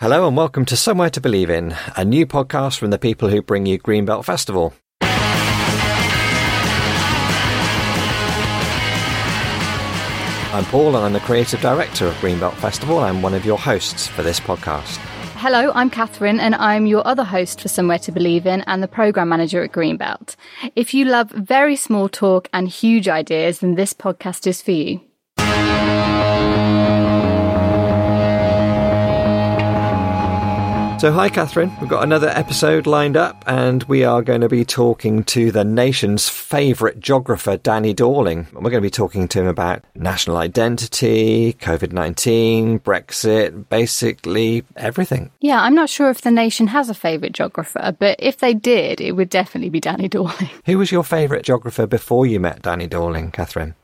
Hello and welcome to Somewhere to Believe In, a new podcast from the people who bring you Greenbelt Festival. I'm Paul and I'm the Creative Director of Greenbelt Festival. I'm one of your hosts for this podcast. Hello, I'm Catherine and I'm your other host for Somewhere to Believe In and the Programme Manager at Greenbelt. If you love very small talk and huge ideas, then this podcast is for you. So hi Catherine, we've got another episode lined up and we are going to be talking to the nation's favourite geographer, Danny Dorling. We're going to be talking to him about national identity, COVID-19, Brexit, basically everything. Yeah, I'm not sure if the nation has a favourite geographer, but if they did, it would definitely be Danny Dorling. Who was your favourite geographer before you met Danny Dorling, Catherine?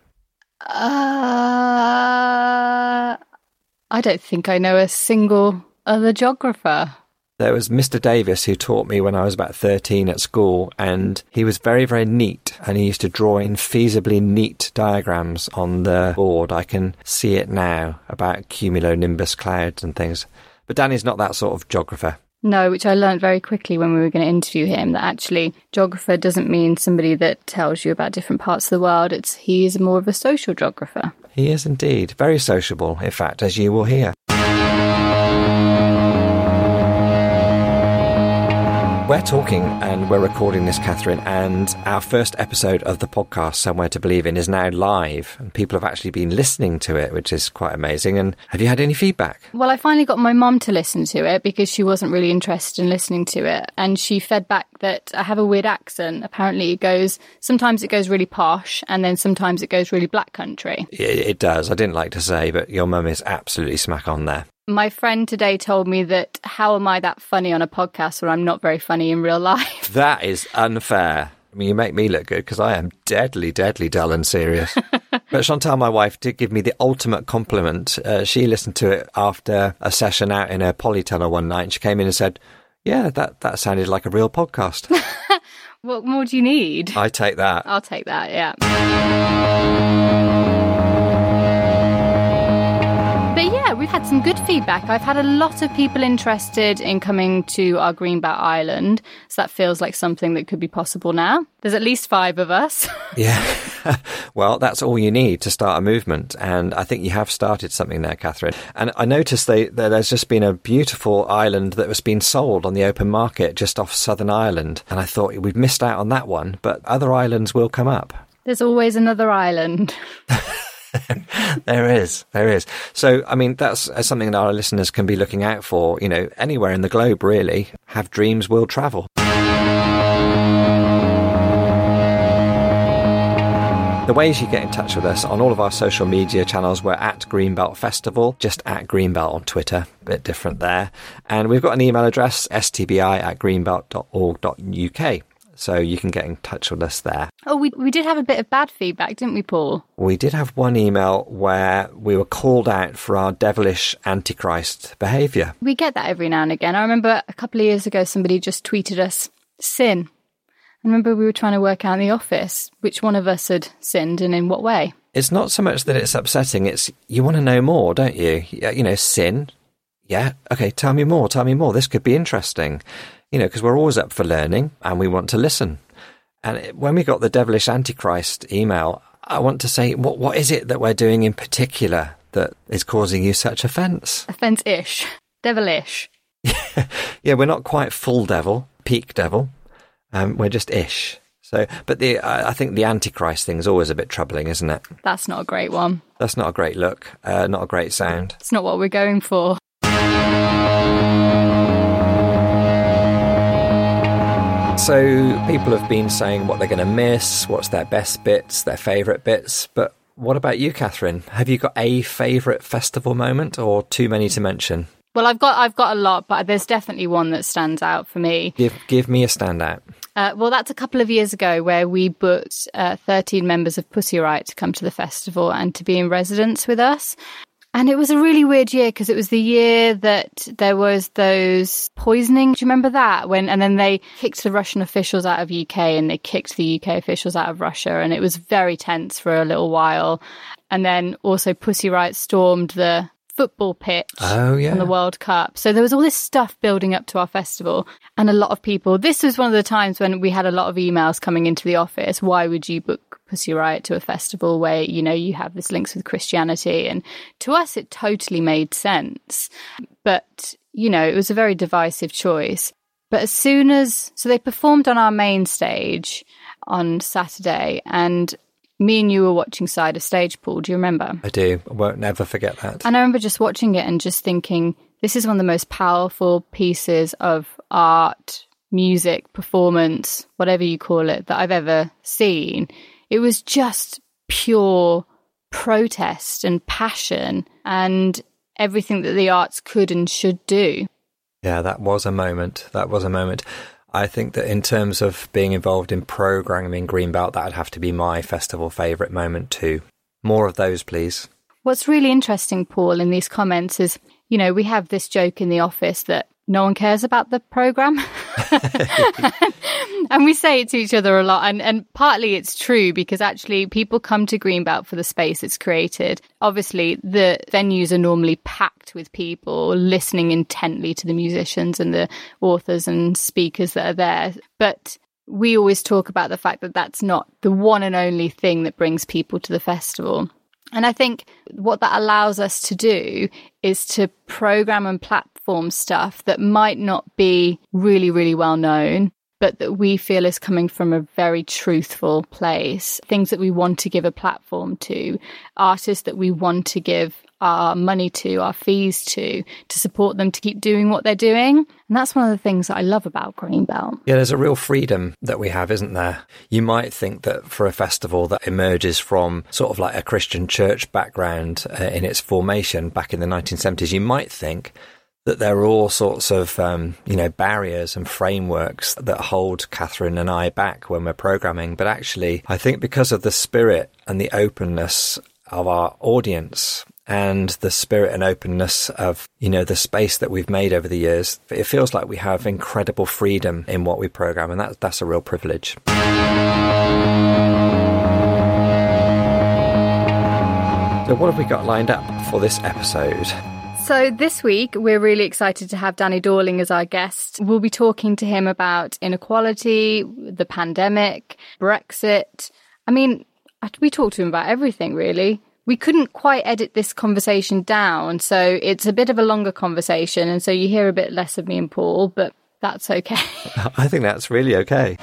I don't think I know a single other geographer. There was Mr. Davis, who taught me when I was about 13 at school, and he was very, very neat, and he used to draw in feasibly neat diagrams on the board. I can see it now, about cumulonimbus clouds and things. But Danny's not that sort of geographer. No, which I learned very quickly when we were going to interview him, that actually geographer doesn't mean somebody that tells you about different parts of the world. He is more of a social geographer. He is indeed. Very sociable, in fact, as you will hear. We're talking and we're recording this, Catherine, and our first episode of the podcast, Somewhere to Believe In, is now live. And people have actually been listening to it, which is quite amazing. And have you had any feedback? Well, I finally got my mum to listen to it because she wasn't really interested in listening to it. And she fed back that I have a weird accent. Apparently sometimes it goes really posh and then sometimes it goes really black country. It does. I didn't like to say, but your mum is absolutely smack on there. My friend today told me that how am I that funny on a podcast when I'm not very funny in real life? That is unfair. I mean, you make me look good because I am deadly, deadly dull and serious. But Chantal, my wife, did give me the ultimate compliment. She listened to it after a session out in her polytunnel one night. And she came in and said, yeah, that sounded like a real podcast. What more do you need? I take that. I'll take that, yeah. But yeah, we've had some good feedback. I've had a lot of people interested in coming to our Greenbelt Island. So that feels like something that could be possible now. There's at least 5 of us. Yeah. Well, that's all you need to start a movement. And I think you have started something there, Catherine. And I noticed that there's just been a beautiful island that was being sold on the open market just off Southern Ireland. And I thought we've missed out on that one, but other islands will come up. There's always another island. There is. So, I mean, that's something that our listeners can be looking out for, you know, anywhere in the globe, really. Have dreams, will travel. The ways you get in touch with us on all of our social media channels, we're at Greenbelt Festival, just at Greenbelt on Twitter, a bit different there. And we've got an email address, stbi@greenbelt.org.uk. So you can get in touch with us there. Oh, we did have a bit of bad feedback, didn't we, Paul? We did have one email where we were called out for our devilish antichrist behaviour. We get that every now and again. I remember a couple of years ago, somebody just tweeted us, sin. I remember we were trying to work out in the office which one of us had sinned and in what way. It's not so much that it's upsetting, it's you want to know more, don't you? You know, sin. Yeah, okay, tell me more. This could be interesting. You know, because we're always up for learning and we want to listen. And when we got the devilish antichrist email, I want to say, what is it that we're doing in particular that is causing you such offence? Offence-ish. Devilish. Yeah, we're not quite full devil, peak devil. We're just ish. So, but I think the antichrist thing is always a bit troubling, isn't it? That's not a great one. That's not a great look. Not a great sound. It's not what we're going for. So people have been saying what they're going to miss, what's their best bits, their favourite bits. But what about you, Catherine? Have you got a favourite festival moment or too many to mention? Well, I've got a lot, but there's definitely one that stands out for me. Give me a standout. Well, that's a couple of years ago where we booked 13 members of Pussy Riot to come to the festival and to be in residence with us. And it was a really weird year because it was the year that there was those poisoning. Do you remember that? And then they kicked the Russian officials out of UK and they kicked the UK officials out of Russia. And it was very tense for a little while. And then also Pussy Riot stormed the football pitch on the World Cup. So there was all this stuff building up to our festival, and a lot of people, this was one of the times when we had a lot of emails coming into the office, why would you book Pussy Riot to a festival where, you know, you have this links with Christianity? And to us it totally made sense, but, you know, it was a very divisive choice. But as soon as, so they performed on our main stage on Saturday, and me and you were watching Side of Stage, Paul. Do you remember? I do. I won't never forget that. And I remember just watching it and just thinking, this is one of the most powerful pieces of art, music, performance, whatever you call it, that I've ever seen. It was just pure protest and passion and everything that the arts could and should do. Yeah, that was a moment. That was a moment. I think that in terms of being involved in programming Greenbelt, that would have to be my festival favourite moment too. More of those, please. What's really interesting, Paul, in these comments is, you know, we have this joke in the office that no one cares about the programme. And we say it to each other a lot. And partly it's true, because actually people come to Greenbelt for the space it's created. Obviously, the venues are normally packed with people listening intently to the musicians and the authors and speakers that are there. But we always talk about the fact that that's not the one and only thing that brings people to the festival. And I think what that allows us to do is to program and platform stuff that might not be really, really well known, but that we feel is coming from a very truthful place, things that we want to give a platform to, artists that we want to give our money to, our fees to support them to keep doing what they're doing. And that's one of the things that I love about Greenbelt. Yeah, there's a real freedom that we have, isn't there? You might think that for a festival that emerges from sort of like a Christian church background in its formation back in the 1970s, you might think that there are all sorts of, you know, barriers and frameworks that hold Catherine and I back when we're programming. But actually, I think because of the spirit and the openness of our audience and the spirit and openness of, you know, the space that we've made over the years, it feels like we have incredible freedom in what we program. And that's a real privilege. So what have we got lined up for this episode? So this week, we're really excited to have Danny Dorling as our guest. We'll be talking to him about inequality, the pandemic, Brexit. I mean, we talk to him about everything, really. We couldn't quite edit this conversation down, so it's a bit of a longer conversation, and so you hear a bit less of me and Paul, but that's okay. I think that's really okay.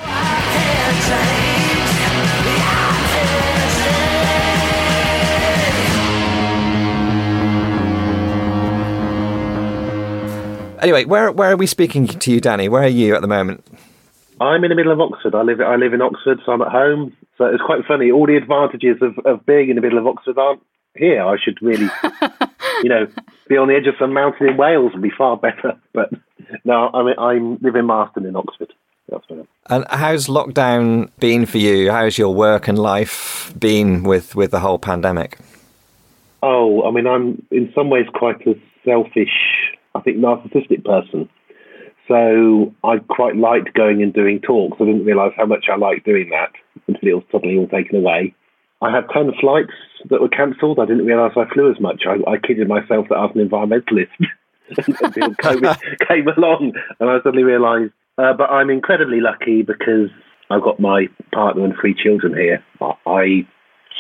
Anyway, where are we speaking to you, Danny? Where are you at the moment? I'm in the middle of Oxford. I live in Oxford, so I'm at home. So it's quite funny. All the advantages of being in the middle of Oxford aren't here. I should really, you know, be on the edge of some mountain in Wales would be far better. But no, I live in Marston in Oxford. That's what I'm. And how's lockdown been for you? How's your work and life been with the whole pandemic? Oh, I mean, I'm in some ways quite a selfish, I think, narcissistic person. So I quite liked going and doing talks. I didn't realise how much I liked doing that until it was suddenly all taken away. I had 10 flights that were cancelled. I didn't realise I flew as much. I kidded myself that I was an environmentalist until COVID came along. And I suddenly realised, but I'm incredibly lucky because I've got my partner and 3 children here. I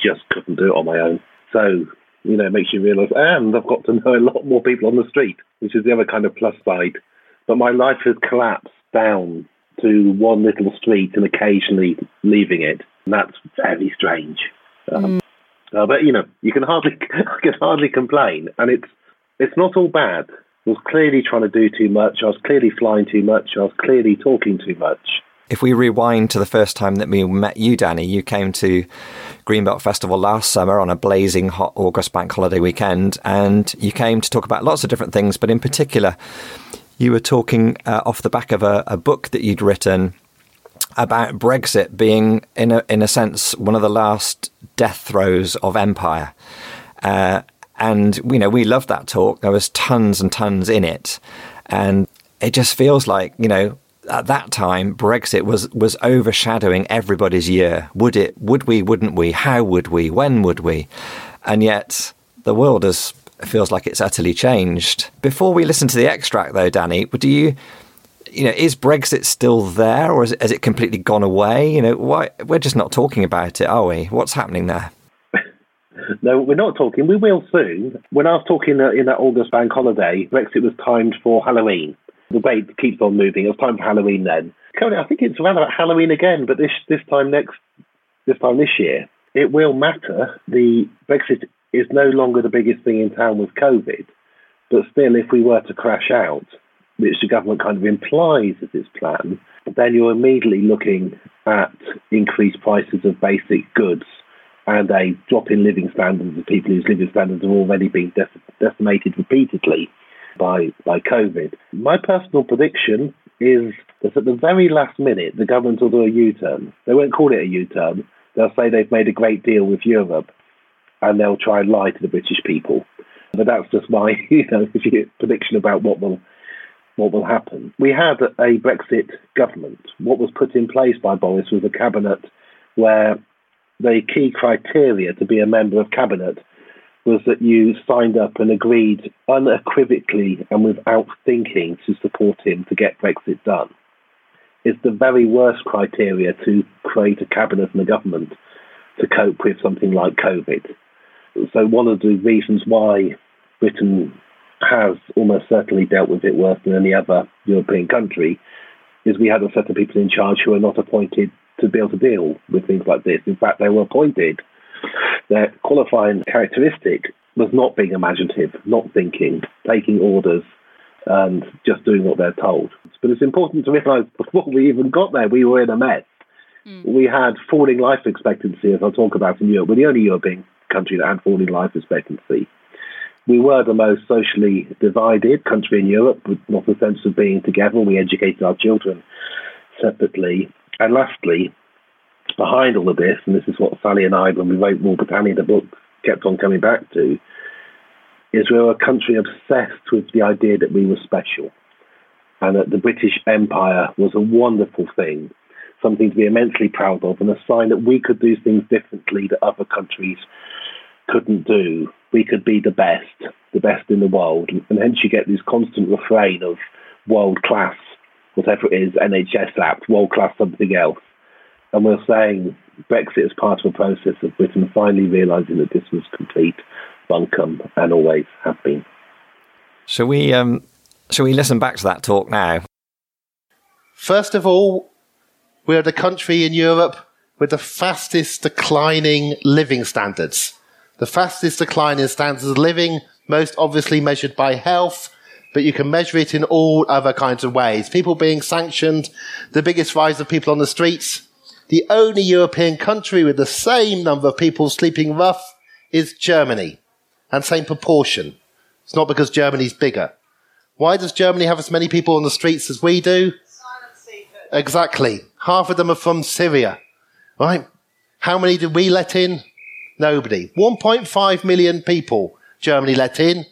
just couldn't do it on my own. So, you know, it makes you realise, and I've got to know a lot more people on the street, which is the other kind of plus side. But my life has collapsed down to one little street and occasionally leaving it. And that's very strange. But, you know, I can hardly complain. And it's not all bad. I was clearly trying to do too much. I was clearly flying too much. I was clearly talking too much. If we rewind to the first time that we met you, Danny, you came to Greenbelt Festival last summer on a blazing hot August bank holiday weekend. And you came to talk about lots of different things, but in particular, you were talking off the back of a book that you'd written about Brexit being, in a sense, one of the last death throes of empire. And, you know, we loved that talk. There was tons and tons in it. And it just feels like, you know, at that time, Brexit was overshadowing everybody's year. Would it? Would we? Wouldn't we? How would we? When would we? And yet the world has feels like it's utterly changed. Before we listen to the extract, though, Danny, is Brexit still there, or has it completely gone away? Why we're just not talking about it, are we? What's happening there? No, we're not talking. We will soon. When I was talking in that August bank holiday, Brexit was timed for Halloween. The date keeps on moving. It was time for Halloween then. Currently, I think it's around about Halloween again, but this time this year, it will matter. The Brexit is no longer the biggest thing in town with COVID, but still, if we were to crash out, which the government kind of implies is its plan, then you're immediately looking at increased prices of basic goods and a drop in living standards of people whose living standards have already been decimated repeatedly by COVID. My personal prediction is that at the very last minute, the government will do a U-turn. They won't call it a U-turn. They'll say they've made a great deal with Europe, and they'll try and lie to the British people. But that's just my prediction about what will happen. We had a Brexit government. What was put in place by Boris was a cabinet where the key criteria to be a member of cabinet was that you signed up and agreed unequivocally and without thinking to support him to get Brexit done. It's the very worst criteria to create a cabinet and a government to cope with something like COVID. So one of the reasons why Britain has almost certainly dealt with it worse than any other European country is we had a set of people in charge who are not appointed to be able to deal with things like this. In fact, they were appointed. Their qualifying characteristic was not being imaginative, not thinking, taking orders, and just doing what they're told. But it's important to realise before we even got there, we were in a mess. Mm. We had falling life expectancy, as I'll talk about in Europe. We're the only European country that had falling life expectancy. We were the most socially divided country in Europe, with not a sense of being together. We educated our children separately. And lastly, behind all of this, and this is what Sally and I, when we wrote War Britannia, the book, kept on coming back to, is we were a country obsessed with the idea that we were special and that the British Empire was a wonderful thing, something to be immensely proud of, and a sign that we could do things differently that other countries couldn't do. We could be the best in the world. And hence you get this constant refrain of world-class, whatever it is, NHS app, world-class something else. And we're saying Brexit is part of a process of Britain finally realising that this was complete bunkum and always have been. Shall we listen back to that talk now? First of all, we're the country in Europe with the fastest declining living standards. The fastest decline in standards of living, most obviously measured by health, but you can measure it in all other kinds of ways. People being sanctioned, the biggest rise of people on the streets. The only European country with the same number of people sleeping rough is Germany, and same proportion. It's not because Germany's bigger. Why does Germany have as many people on the streets as we do? Exactly. Half of them are from Syria, right? How many did we let in? Nobody. 1.5 million people Germany let in.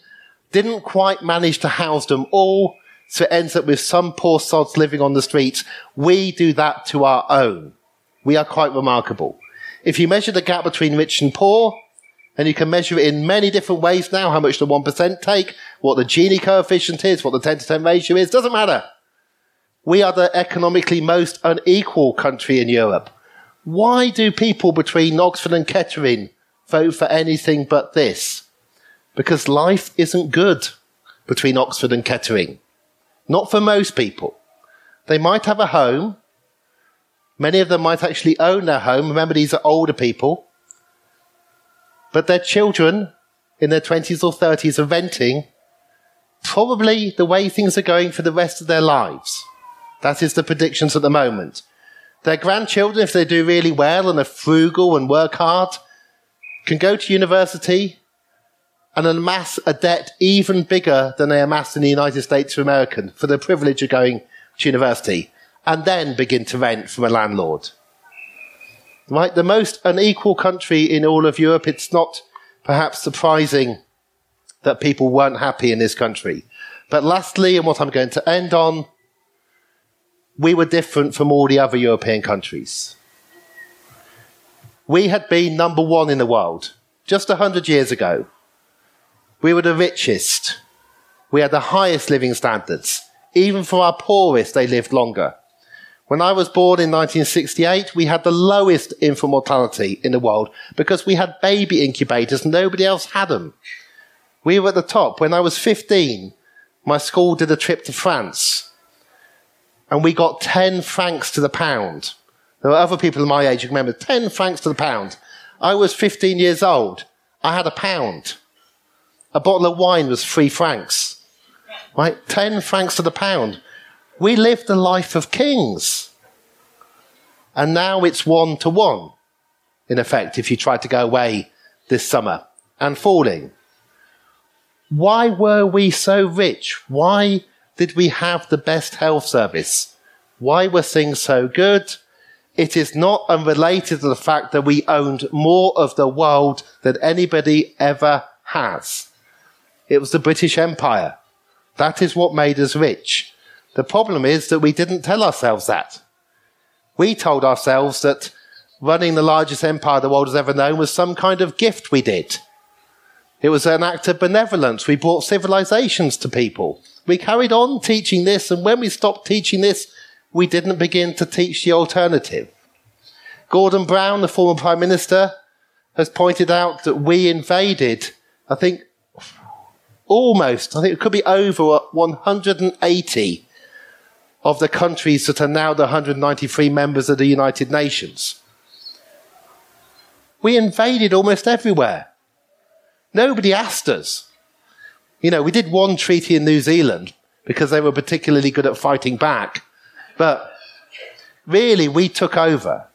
Didn't quite manage to house them all, so it ends up with some poor sods living on the streets. We do that to our own. We are quite remarkable. If you measure the gap between rich and poor, and you can measure it in many different ways now, how much the 1% take, what the Gini coefficient is, what the 10 to 10 ratio is, doesn't matter. We are the economically most unequal country in Europe. Why do people between Oxford and Kettering vote for anything but this? Because life isn't good between Oxford and Kettering. Not for most people. They might have a home. Many of them might actually own their home. Remember, these are older people. But their children in their 20s or 30s are renting probably the way things are going for the rest of their lives. That is the predictions at the moment. Their grandchildren, if they do really well and are frugal and work hard, can go to university and amass a debt even bigger than they amassed in the United States of America for the privilege of going to university, and then begin to rent from a landlord. Right? The most unequal country in all of Europe. It's not perhaps surprising that people weren't happy in this country. But lastly, and what I'm going to end on, we were different from all the other European countries. We had been number one in the world just 100 years ago. We were the richest. We had the highest living standards. Even for our poorest, they lived longer. When I was born in 1968, we had the lowest infant mortality in the world because we had baby incubators. Nobody else had them. We were at the top. When I was 15, my school did a trip to France, and we got 10 francs to the pound. There were other people my age who remember 10 francs to the pound. I was 15 years old. I had a pound. A bottle of wine was 3 francs. Right? 10 francs to the pound. We lived the life of kings. And now it's 1-to-1, in effect, if you try to go away this summer and falling. Why were we so rich? Why did we have the best health service? Why were things so good? It is not unrelated to the fact that we owned more of the world than anybody ever has. It was the British Empire. That is what made us rich. The problem is that we didn't tell ourselves that. We told ourselves that running the largest empire the world has ever known was some kind of gift we did. It was an act of benevolence. We brought civilizations to people. We carried on teaching this, and when we stopped teaching this, we didn't begin to teach the alternative. Gordon Brown, the former Prime Minister, has pointed out that we invaded, I think, almost, I think it could be over 180 of the countries that are now the 193 members of the United Nations. We invaded almost everywhere. Nobody asked us. You know, we did one treaty in New Zealand because they were particularly good at fighting back. But really, we took over.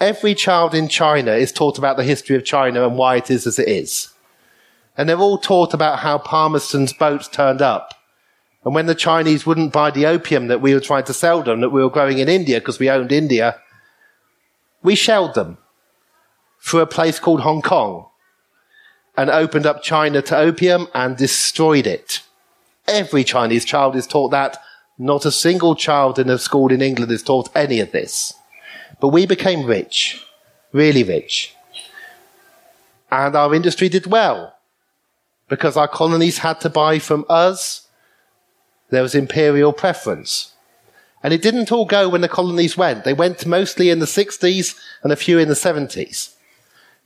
Every child in China is taught about the history of China and why it is as it is. And they're all taught about how Palmerston's boats turned up. And when the Chinese wouldn't buy the opium that we were trying to sell them, that we were growing in India because we owned India, we shelled them through a place called Hong Kong and opened up China to opium and destroyed it. Every Chinese child is taught that. Not a single child in a school in England is taught any of this. But we became rich, really rich. And our industry did well because our colonies had to buy from us. There was imperial preference. And it didn't all go when the colonies went. They went mostly in the 60s and a few in the 70s.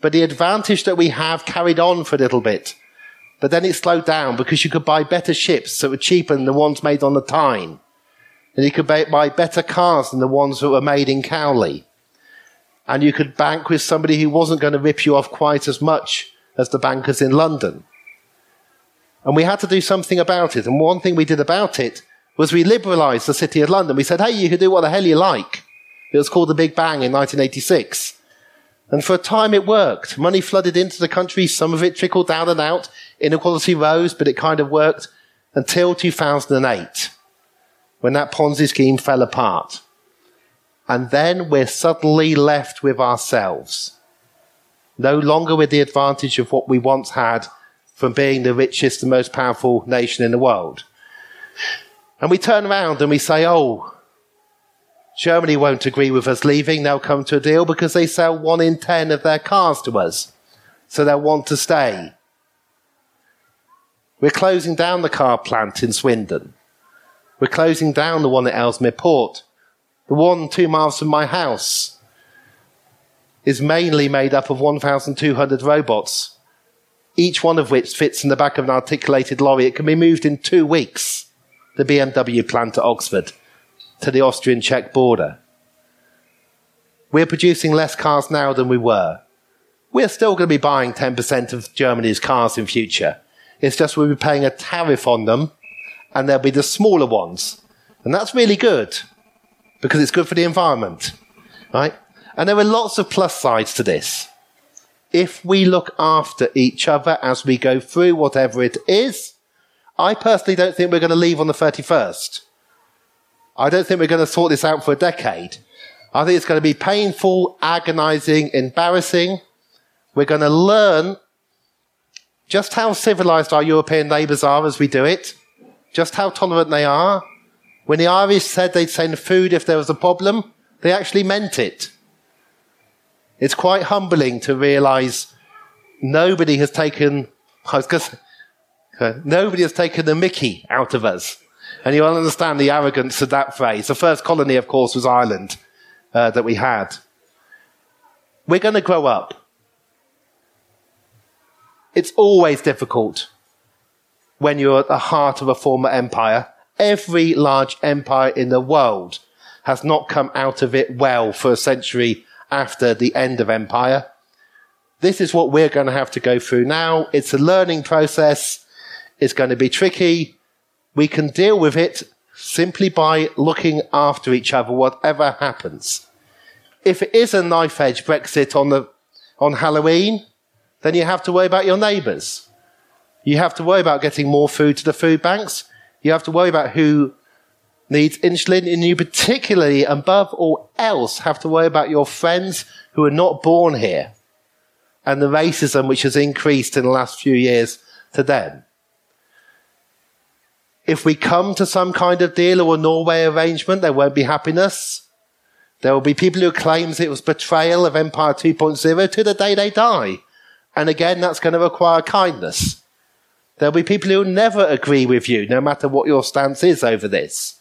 But the advantage that we have carried on for a little bit. But then it slowed down because you could buy better ships that were cheaper than the ones made on the Tyne. And you could buy better cars than the ones that were made in Cowley. And you could bank with somebody who wasn't going to rip you off quite as much as the bankers in London. And we had to do something about it. And one thing we did about it was we liberalised the City of London. We said, hey, you can do what the hell you like. It was called the Big Bang in 1986. And for a time it worked. Money flooded into the country. Some of it trickled down and out. Inequality rose, but it kind of worked until 2008, when that Ponzi scheme fell apart. And then we're suddenly left with ourselves. No longer with the advantage of what we once had from being the richest and most powerful nation in the world. And we turn around and we say, oh, Germany won't agree with us leaving. They'll come to a deal because they sell 1 in 10 of their cars to us. So they'll want to stay. We're closing down the car plant in Swindon. We're closing down the one at Ellesmere Port. The one 2 miles from my house is mainly made up of 1,200 robots, each one of which fits in the back of an articulated lorry. It can be moved in 2 weeks, the BMW plant at Oxford, to the Austrian-Czech border. We're producing less cars now than we were. We're still going to be buying 10% of Germany's cars in future. It's just we'll be paying a tariff on them, and there'll be the smaller ones. And that's really good, because it's good for the environment, right? And there are lots of plus sides to this. If we look after each other as we go through whatever it is, I personally don't think we're going to leave on the 31st. I don't think we're going to sort this out for a decade. I think it's going to be painful, agonizing, embarrassing. We're going to learn just how civilized our European neighbors are as we do it, just how tolerant they are. When the Irish said they'd send food if there was a problem, they actually meant it. It's quite humbling to realise nobody has taken I was just, nobody has taken the mickey out of us. And you understand the arrogance of that phrase. The first colony, of course, was Ireland that we had. We're going to grow up. It's always difficult when you're at the heart of a former empire. Every large empire in the world has not come out of it well for a century after the end of empire. This is what we're going to have to go through now. It's a learning process. It's going to be tricky. We can deal with it simply by looking after each other, whatever happens. If it is a knife-edge Brexit on Halloween, then you have to worry about your neighbours. You have to worry about getting more food to the food banks. You have to worry about who needs insulin, and you particularly, above all else, have to worry about your friends who are not born here and the racism which has increased in the last few years to them. If we come to some kind of deal or a Norway arrangement, there won't be happiness. There will be people who claim it was betrayal of Empire 2.0 to the day they die. And again, that's going to require kindness. There'll be people who never agree with you, no matter what your stance is over this.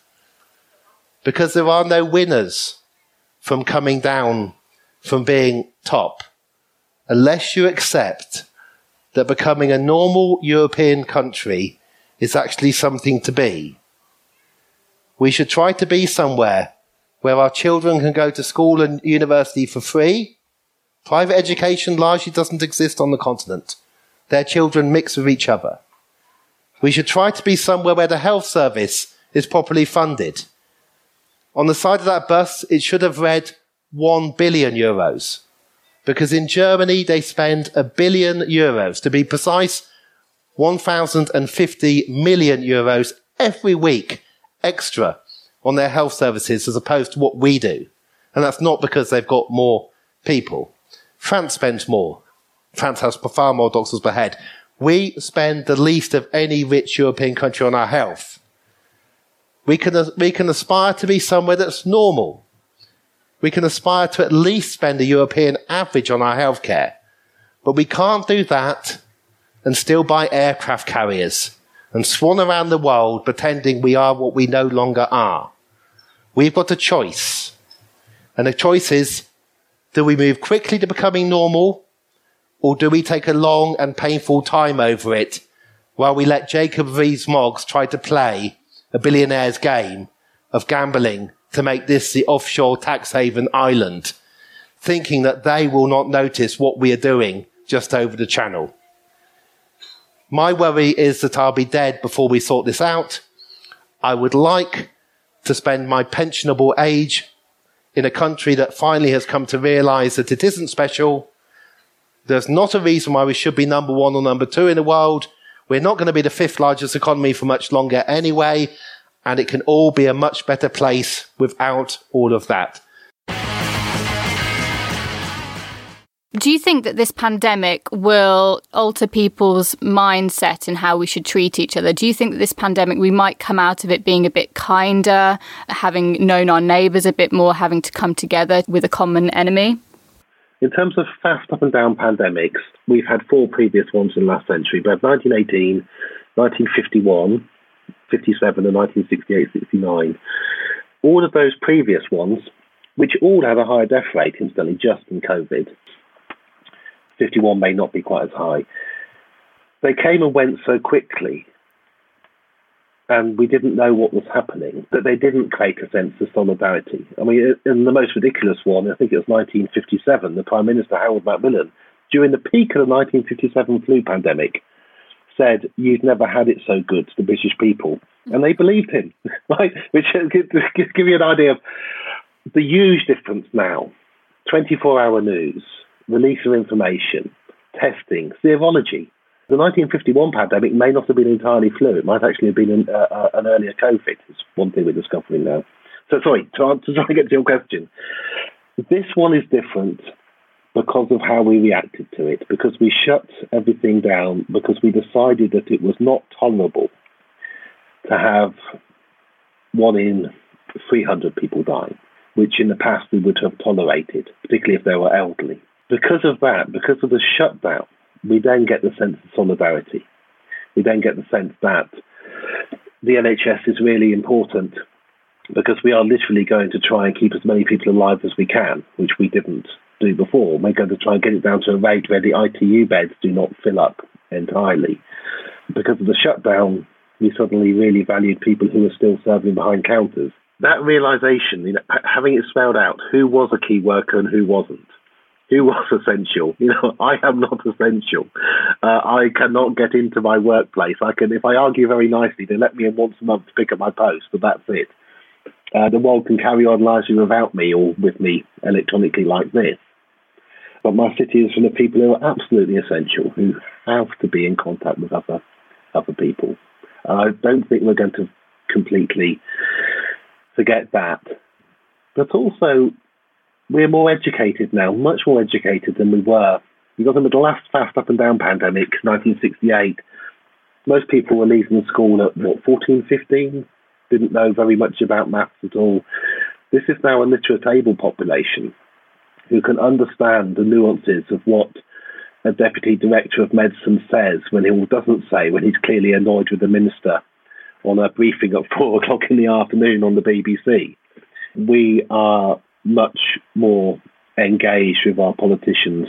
Because there are no winners from coming down from being top, unless you accept that becoming a normal European country is actually something to be. We should try to be somewhere where our children can go to school and university for free. Private education largely doesn't exist on the continent. Their children mix with each other. We should try to be somewhere where the health service is properly funded. On the side of that bus, it should have read €1 billion. Because in Germany, they spend €1 billion, to be precise, 1,050 million euros every week extra on their health services as opposed to what we do. And that's not because they've got more people. France spends more. France has far more doctors per head. We spend the least of any rich European country on our health. We can aspire to be somewhere that's normal. We can aspire to at least spend a European average on our healthcare. But we can't do that and still buy aircraft carriers and swan around the world pretending we are what we no longer are. We've got a choice. And the choice is, do we move quickly to becoming normal, or do we take a long and painful time over it while we let Jacob Rees-Mogg try to play a billionaire's game of gambling to make this the offshore tax haven island, thinking that they will not notice what we are doing just over the channel? My worry is that I'll be dead before we sort this out. I would like to spend my pensionable age in a country that finally has come to realise that it isn't special. There's not a reason why we should be number one or number two in the world. We're not going to be the fifth largest economy for much longer anyway, and it can all be a much better place without all of that. Do you think that this pandemic will alter people's mindset and how we should treat each other? Do you think that this pandemic, we might come out of it being a bit kinder, having known our neighbours a bit more, having to come together with a common enemy? In terms of fast up and down pandemics, we've had four previous ones in the last century. We had 1918, 1951, 57 and 1968-69. All of those previous ones, which all had a higher death rate, incidentally, just in COVID. 51 may not be quite as high. They came and went so quickly, and we didn't know what was happening, that they didn't create a sense of solidarity. I mean, in the most ridiculous one, I think it was 1957, the Prime Minister, Harold Macmillan, during the peak of the 1957 flu pandemic, said, "You've never had it so good," to the British people. And they believed him, right? Which gives you an idea of the huge difference now. 24-hour news, release of information, testing, serology. The 1951 pandemic may not have been entirely flu. It might actually have been an earlier COVID. It's one thing we're discovering now. So, sorry, to try and get to your question. This one is different because of how we reacted to it, because we shut everything down, because we decided that it was not tolerable to have 1 in 300 people die, which in the past we would have tolerated, particularly if they were elderly. Because of that, because of the shutdown, we then get the sense of solidarity. We then get the sense that the NHS is really important because we are literally going to try and keep as many people alive as we can, which we didn't do before. We're going to try and get it down to a rate where the ITU beds do not fill up entirely. Because of the shutdown, we suddenly really valued people who were still serving behind counters. That realisation, you know, having it spelled out, who was a key worker and who wasn't. Who was essential? You know, I am not essential. I cannot get into my workplace. I can, if I argue very nicely, they let me in once a month to pick up my post, but that's it. The world can carry on largely without me or with me electronically like this. But my city is full of people who are absolutely essential, who have to be in contact with other people. And I don't think we're going to completely forget that. But also, we're more educated now, much more educated than we were. Because in the last fast up and down pandemic, 1968, most people were leaving school at, 14, 15? Didn't know very much about maths at all. This is now a literate-able population who can understand the nuances of what a deputy director of medicine says when he doesn't say, when he's clearly annoyed with the minister on a briefing at 4 o'clock in the afternoon on the BBC. We are much more engaged with our politicians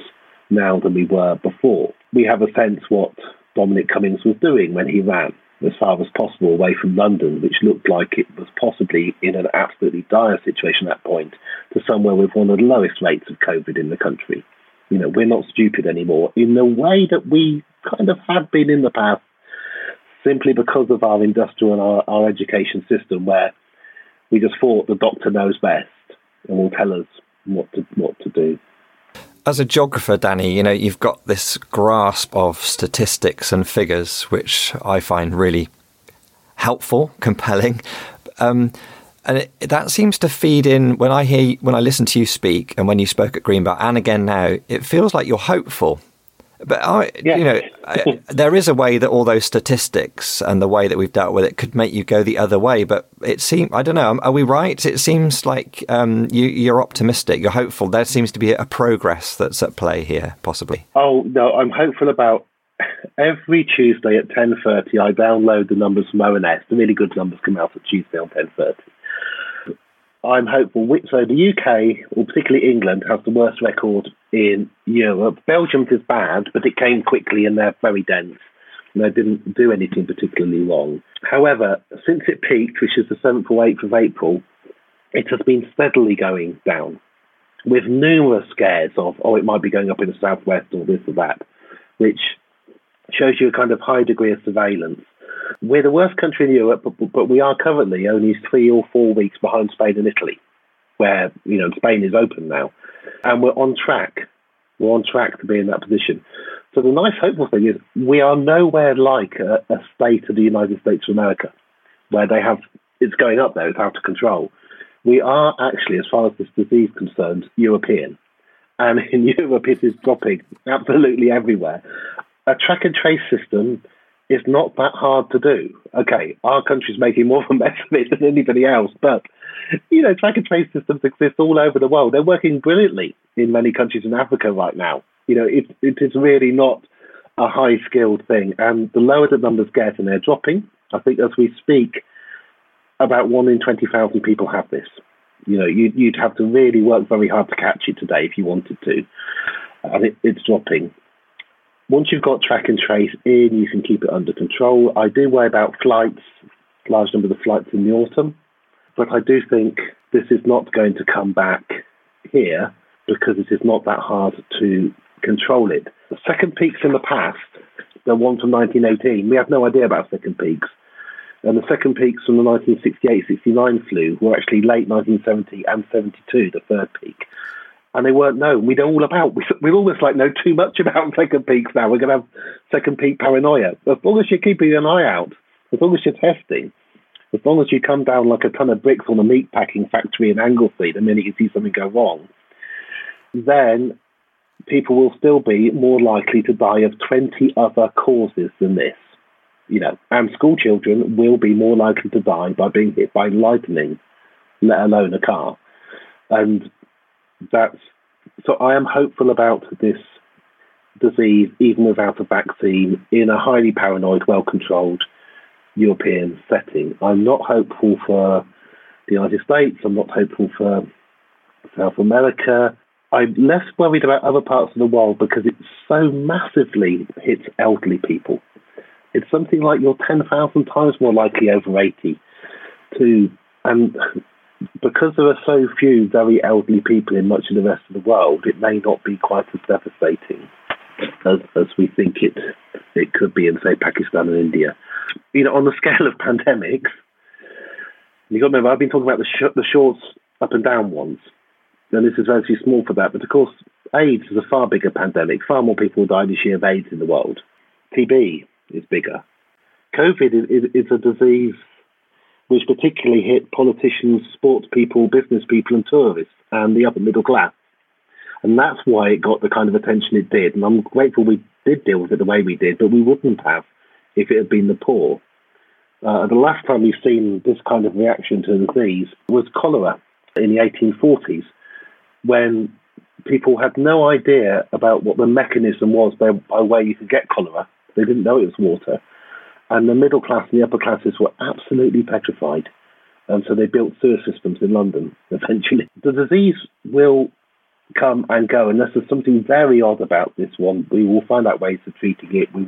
now than we were before. We have a sense what Dominic Cummings was doing when he ran as far as possible away from London, which looked like it was possibly in an absolutely dire situation at that point, to somewhere with one of the lowest rates of COVID in the country. You know, we're not stupid anymore in the way that we kind of have been in the past, simply because of our industrial and our education system, where we just thought the doctor knows best and will tell us what to do. As a geographer, Danny, you know, you've got this grasp of statistics and figures, which I find really helpful, compelling. And that seems to feed in when I listen to you speak and when you spoke at Greenbelt and again now, it feels like you're hopeful. But, you know, there is a way that all those statistics and the way that we've dealt with it could make you go the other way. But it seems, I don't know, are we right? It seems like you're optimistic, you're hopeful. There seems to be a progress that's at play here, possibly. Oh, no, I'm hopeful about every Tuesday at 10:30. I download the numbers from ONS. The really good numbers come out at Tuesday on 10:30. I'm hopeful. So the UK, or particularly England, has the worst record in Europe. Belgium is bad, but it came quickly and they're very dense. And they didn't do anything particularly wrong. However, since it peaked, which is the 7th or 8th of April, it has been steadily going down with numerous scares of, oh, it might be going up in the southwest or this or that, which shows you a kind of high degree of surveillance. We're the worst country in Europe, but we are currently only 3 or 4 weeks behind Spain and Italy, where, you know, Spain is open now. And we're on track. We're on track to be in that position. So the nice, hopeful thing is we are nowhere like a state of the United States of America, where they have, it's going up there, it's out of control. We are actually, as far as this disease is concerned, European. And in Europe, it is dropping absolutely everywhere. A track and trace system is not that hard to do. Okay, our country's making more of a mess of it than anybody else, but, you know, track and trace systems exist all over the world. They're working brilliantly in many countries in Africa right now. You know, it is really not a high-skilled thing. And the lower the numbers get, and they're dropping, I think as we speak, about 1 in 20,000 people have this. You know, you'd have to really work very hard to catch it today if you wanted to. And it's dropping. Once you've got track and trace in, you can keep it under control. I do worry about flights, large number of flights in the autumn, but I do think this is not going to come back here because it is not that hard to control it. The second peaks in the past, the one from 1918, we have no idea about second peaks. And the second peaks from the 1968-69 flu were actually late 1970 and 72, the third peak. And they weren't known. We know all about. We almost like know too much about second peaks now. We're going to have second peak paranoia. As long as you're keeping an eye out, as long as you're testing, as long as you come down like a ton of bricks on a meat packing factory in Anglesey the minute you see something go wrong, then people will still be more likely to die of 20 other causes than this. You know, and school children will be more likely to die by being hit by lightning, let alone a car. And so I am hopeful about this disease, even without a vaccine, in a highly paranoid, well-controlled European setting. I'm not hopeful for the United States. I'm not hopeful for South America. I'm less worried about other parts of the world because it so massively hits elderly people. It's something like you're 10,000 times more likely over 80 to, and because there are so few very elderly people in much of the rest of the world, it may not be quite as devastating as we think it could be in, say, Pakistan and India. You know, on the scale of pandemics, you've got to remember, I've been talking about the shorts up and down ones, and this is relatively small for that, but of course, AIDS is a far bigger pandemic. Far more people die this year of AIDS in the world. TB is bigger. COVID is a disease which particularly hit politicians, sports people, business people and tourists and the upper middle class. And that's why it got the kind of attention it did. And I'm grateful we did deal with it the way we did, but we wouldn't have if it had been the poor. The last time we've seen this kind of reaction to the disease was cholera in the 1840s, when people had no idea about what the mechanism was by where you could get cholera. They didn't know it was water. And the middle class and the upper classes were absolutely petrified. And so they built sewer systems in London, eventually. The disease will come and go. Unless there's something very odd about this one, we will find out ways of treating it. We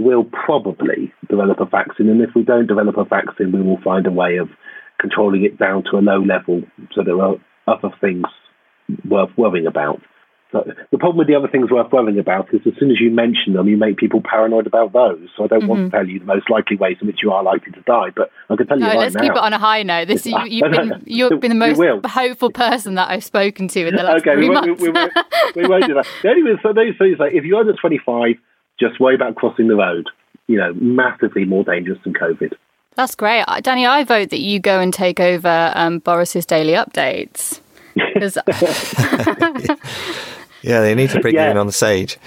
will probably develop a vaccine. And if we don't develop a vaccine, we will find a way of controlling it down to a low level so there are other things worth worrying about. So the problem with the other things worth worrying about is as soon as you mention them, you make people paranoid about those. So I don't want to tell you the most likely ways in which you are likely to die, but I can tell you right now. Let's keep it on a high note. You've been the most hopeful person that I've spoken to in the last 3 months. We won't do that. Anyway, so those things, like, if you're under 25, just worry about crossing the road. You know, massively more dangerous than COVID. That's great. Danny, I vote that you go and take over Boris's daily updates. Yeah, they need to bring you in on the stage.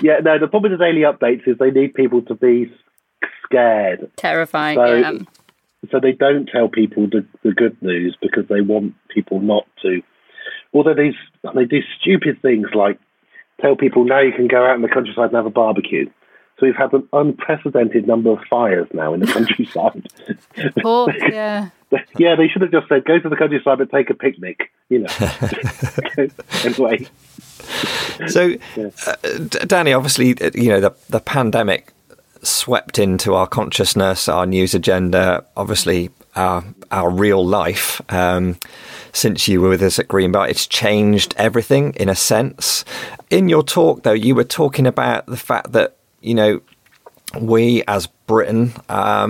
Yeah, no, the problem with the daily updates is they need people to be scared. Terrifying, So they don't tell people the good news because they want people not to. Although they do stupid things like tell people now you can go out in the countryside and have a barbecue. So we've had an unprecedented number of fires now in the countryside. Oh, yeah. Yeah, they should have just said, go to the countryside and take a picnic, you know. Anyway. So, Danny, obviously, you know, the pandemic swept into our consciousness, our news agenda, obviously our real life. Since you were with us at Greenbelt, it's changed everything in a sense. In your talk, though, you were talking about the fact that, you know, we as Britain are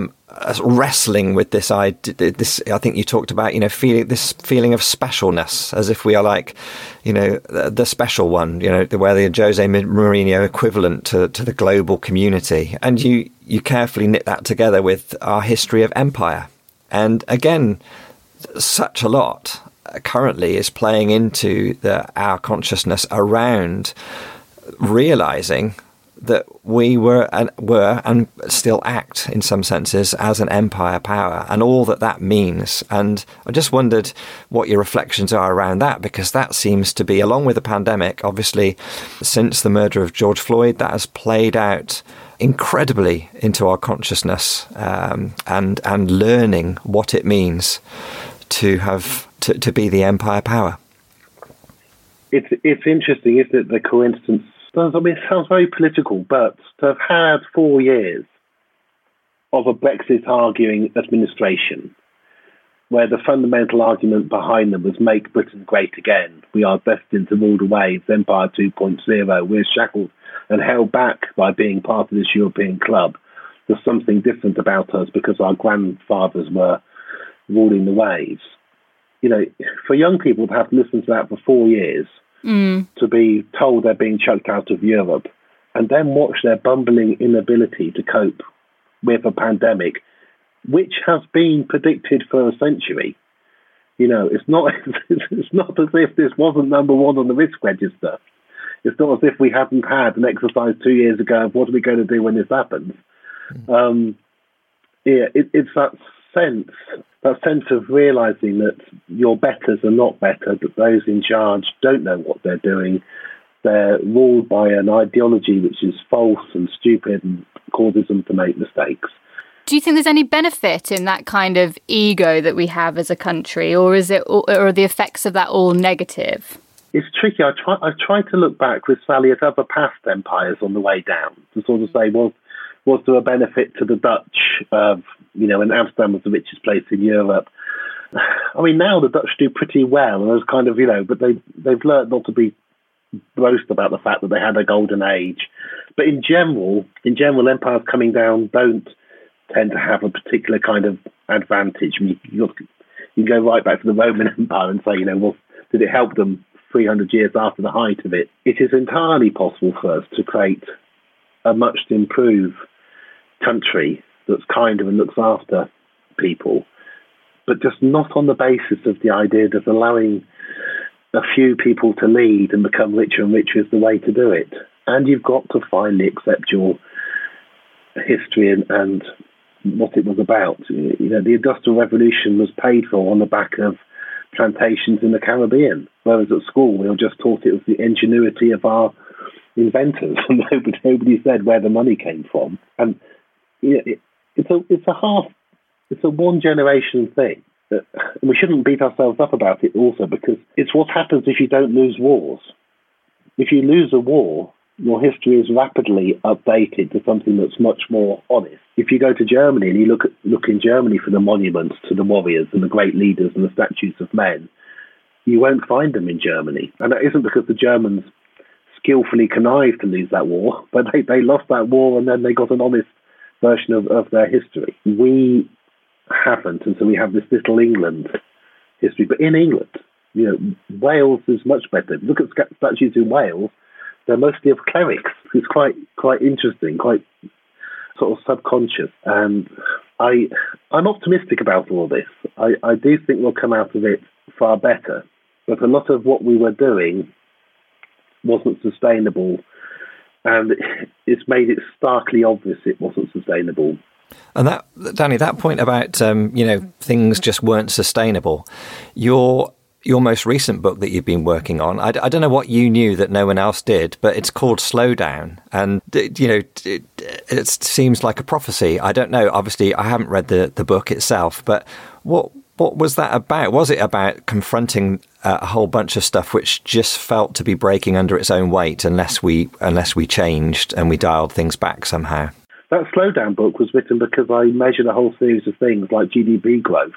wrestling with this idea. This, I think, you talked about, you know, feeling of specialness, as if we are like, you know, the special one. You know, where the Jose Mourinho equivalent to the global community, and you carefully knit that together with our history of empire. And again, such a lot currently is playing into our consciousness around realizing that we were and still act in some senses as an empire power, and all that means. And I just wondered what your reflections are around that, because that seems to be, along with the pandemic, obviously, since the murder of George Floyd, that has played out incredibly into our consciousness, and learning what it means to have to be the empire power. It's interesting, isn't it, the coincidence? I mean, it sounds very political, but to have had 4 years of a Brexit-arguing administration where the fundamental argument behind them was make Britain great again. We are destined to rule the waves, Empire 2.0. We're shackled and held back by being part of this European club. There's something different about us because our grandfathers were ruling the waves. You know, for young people to have to listen to that for 4 years, to be told they're being chucked out of Europe, and then watch their bumbling inability to cope with a pandemic, which has been predicted for a century. You know, it's not as if this wasn't number one on the risk register. It's not as if we hadn't had an exercise 2 years ago of what are we going to do when this happens. It's that sense of realising that your betters are not better, that those in charge don't know what they're doing, they're ruled by an ideology which is false and stupid and causes them to make mistakes. Do you think there's any benefit in that kind of ego that we have as a country, or are the effects of that all negative? It's tricky. I've tried to look back with Sally at other past empires on the way down to sort of say, well, was there a benefit to the Dutch? And Amsterdam was the richest place in Europe. I mean, now the Dutch do pretty well, and it's kind of, but they've learned not to be boast about the fact that they had a golden age. But in general, empires coming down don't tend to have a particular kind of advantage. I mean, you go right back to the Roman Empire and say, did it help them 300 years after the height of it? It is entirely possible for us to create a much improved country that's kinder and looks after people, but just not on the basis of the idea that allowing a few people to lead and become richer and richer is the way to do it. And you've got to finally accept your history and what it was about. The Industrial Revolution was paid for on the back of plantations in the Caribbean, whereas at school we were just taught it was the ingenuity of our inventors, and nobody said where the money came from. And it's a one generation thing. We shouldn't beat ourselves up about it also, because it's what happens if you don't lose wars. If you lose a war, your history is rapidly updated to something that's much more honest. If you go to Germany and you look in Germany for the monuments to the warriors and the great leaders and the statues of men, you won't find them in Germany. And that isn't because the Germans skillfully connived to lose that war, but they lost that war and then they got an honest version of their history. We haven't, and so we have this little England history. But in England, Wales is much better. Look at statues in Wales. They're mostly of clerics. It's quite interesting, quite sort of subconscious. And I'm optimistic about all this. I do think we'll come out of it far better. But a lot of what we were doing wasn't sustainable, and it's made it starkly obvious it wasn't sustainable. And that, Danny, that point about, things just weren't sustainable, your most recent book that you've been working on, I don't know what you knew that no one else did, but it's called Slowdown. And, it seems like a prophecy. I don't know. Obviously, I haven't read the book itself, but what was that about? Was it about confronting a whole bunch of stuff which just felt to be breaking under its own weight unless we changed and we dialed things back somehow? That Slowdown book was written because I measured a whole series of things like GDP growth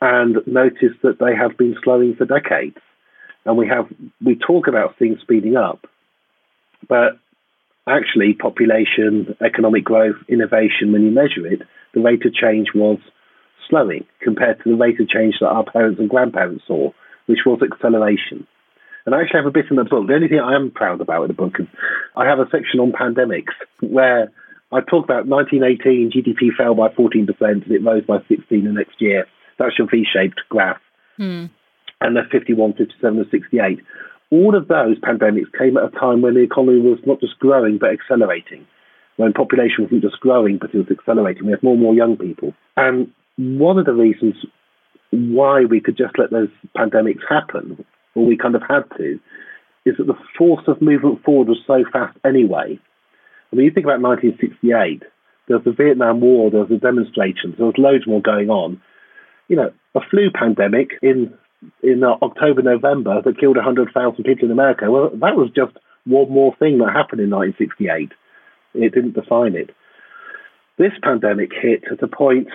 and noticed that they have been slowing for decades. And we talk about things speeding up, but actually population, economic growth, innovation, when you measure it, the rate of change was slowing compared to the rate of change that our parents and grandparents saw, which was acceleration. And I actually have a bit in the book. The only thing I am proud about in the book is I have a section on pandemics where I talk about 1918, GDP fell by 14% and it rose by 16% the next year. That's your V-shaped graph. Mm. And the 51, 57 and 68. All of those pandemics came at a time when the economy was not just growing but accelerating, when population wasn't just growing but it was accelerating. We have more and more young people. And one of the reasons why we could just let those pandemics happen, or we kind of had to, is that the force of movement forward was so fast anyway. I mean, you think about 1968, there was the Vietnam War, there was the demonstrations, there was loads more going on. A flu pandemic in October, November that killed 100,000 people in America, well, that was just one more thing that happened in 1968. It didn't define it. This pandemic hit at a point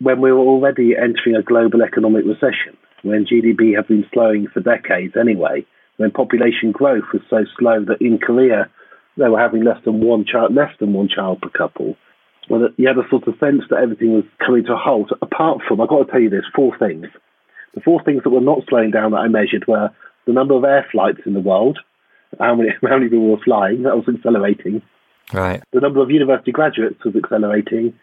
when we were already entering a global economic recession, when GDP had been slowing for decades anyway, when population growth was so slow that in Korea they were having less than one child per couple. Well, you had a sort of sense that everything was coming to a halt, apart from, I've got to tell you this, four things. The four things that were not slowing down that I measured were the number of air flights in the world, how many people were flying, that was accelerating. Right. The number of university graduates was accelerating.